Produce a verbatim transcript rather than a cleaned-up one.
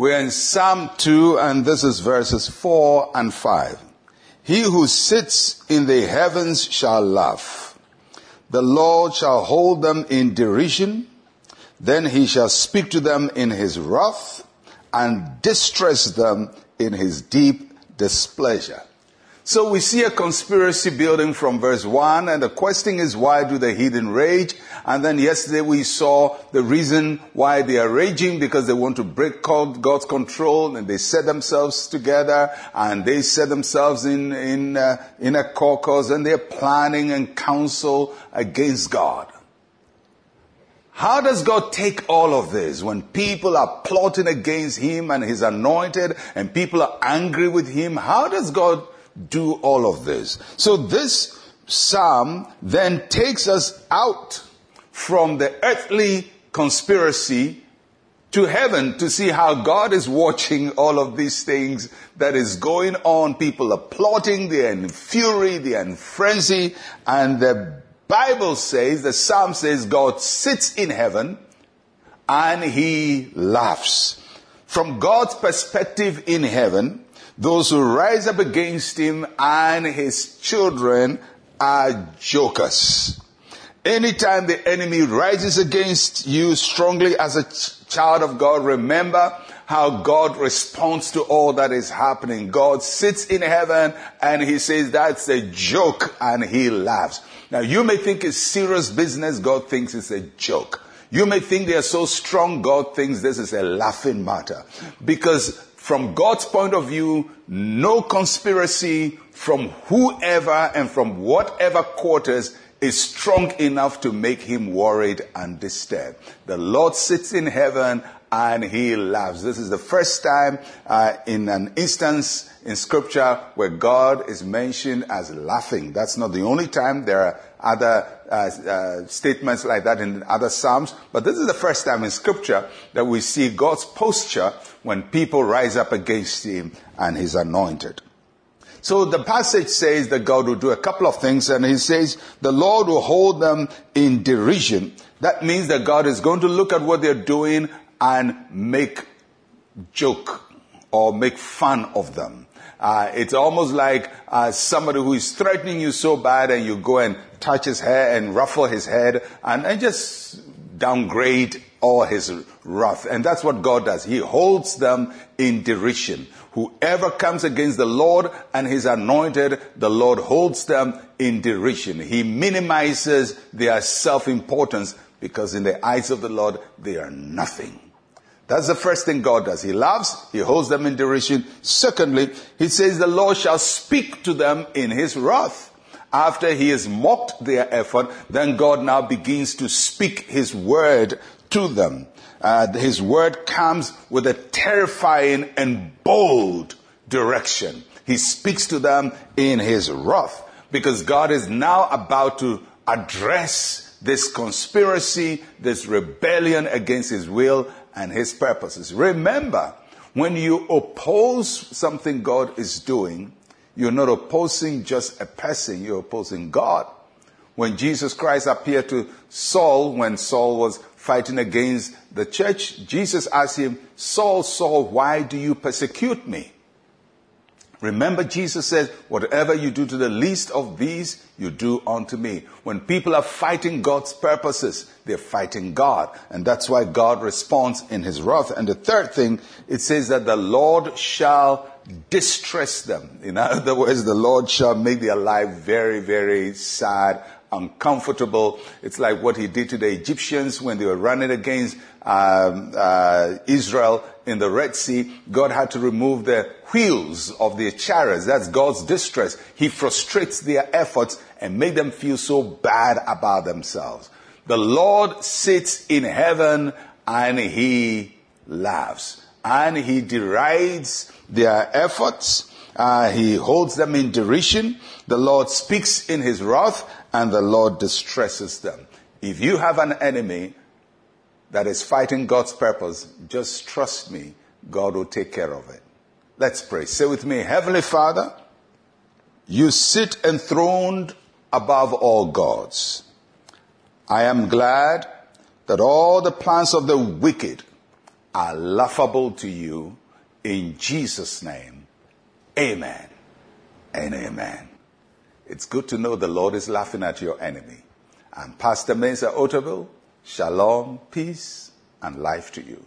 We're in Psalm two, and this is verses four and five. He who sits in the heavens shall laugh. The Lord shall hold them in derision. Then he shall speak to them in his wrath and distress them in his deep displeasure. So we see a conspiracy building from verse one, and the question is, why do the heathen rage? And then yesterday we saw the reason why they are raging, because they want to break God's control, and they set themselves together, and they set themselves in, in, uh, in a caucus, and they're planning and counsel against God. How does God take all of this when people are plotting against him and his anointed, and people are angry with him? How does God do all of this? So this psalm then takes us out from the earthly conspiracy to heaven to see how God is watching all of these things that is going on. People are plotting, they're in fury, they're in frenzy, and the Bible says, the psalm says, God sits in heaven and he laughs. From God's perspective in heaven, those who rise up against him and his children are jokers. Anytime the enemy rises against you strongly as a ch- child of God, remember how God responds to all that is happening. God sits in heaven and he says, that's a joke, and he laughs. Now you may think it's serious business, God thinks it's a joke. You may think they are so strong, God thinks this is a laughing matter. Because from God's point of view, no conspiracy from whoever and from whatever quarters is strong enough to make him worried and disturbed. The Lord sits in heaven and he laughs. This is the first time uh, in an instance in Scripture where God is mentioned as laughing. That's not the only time. There are other uh, uh, statements like that in other Psalms. But this is the first time in Scripture that we see God's posture when people rise up against him and his anointed. So the passage says that God will do a couple of things, and he says the Lord will hold them in derision. That means that God is going to look at what they're doing and make joke or make fun of them. Uh, it's almost like uh, somebody who is threatening you so bad, and you go and touch his hair and ruffle his head and, and just downgrade all his wrath. And that's what God does. He holds them in derision. Whoever comes against the Lord and his anointed, the Lord holds them in derision. He minimizes their self-importance, because in the eyes of the Lord, they are nothing. That's the first thing God does. He laughs, he holds them in derision. Secondly, he says the Lord shall speak to them in his wrath. After he has mocked their effort, then God now begins to speak his word to them. Uh, his word comes with a terrifying and bold direction. He speaks to them in his wrath, because God is now about to address this conspiracy, this rebellion against his will and his purposes. Remember, when you oppose something God is doing, you're not opposing just a person, you're opposing God. When Jesus Christ appeared to Saul, when Saul was fighting against the church, Jesus asked him, Saul, Saul, why do you persecute me? Remember, Jesus says, whatever you do to the least of these, you do unto me. When people are fighting God's purposes, they're fighting God. And that's why God responds in his wrath. And the third thing, it says that the Lord shall distress them. In other words, the Lord shall make their life very, very sad, uncomfortable. It's like what he did to the Egyptians when they were running against um, uh, Israel in the Red Sea. God had to remove the wheels of their chariots. That's God's distress. He frustrates their efforts and makes them feel so bad about themselves. The Lord sits in heaven and he laughs, and he derides their efforts. Uh, he holds them in derision. The Lord speaks in his wrath, and the Lord distresses them. If you have an enemy that is fighting God's purpose, just trust me, God will take care of it. Let's pray. Say with me, Heavenly Father, you sit enthroned above all gods. I am glad that all the plans of the wicked are laughable to you. In Jesus' name, amen and amen. It's good to know the Lord is laughing at your enemy. I'm Pastor Mensa Otabil. Shalom, peace, and life to you.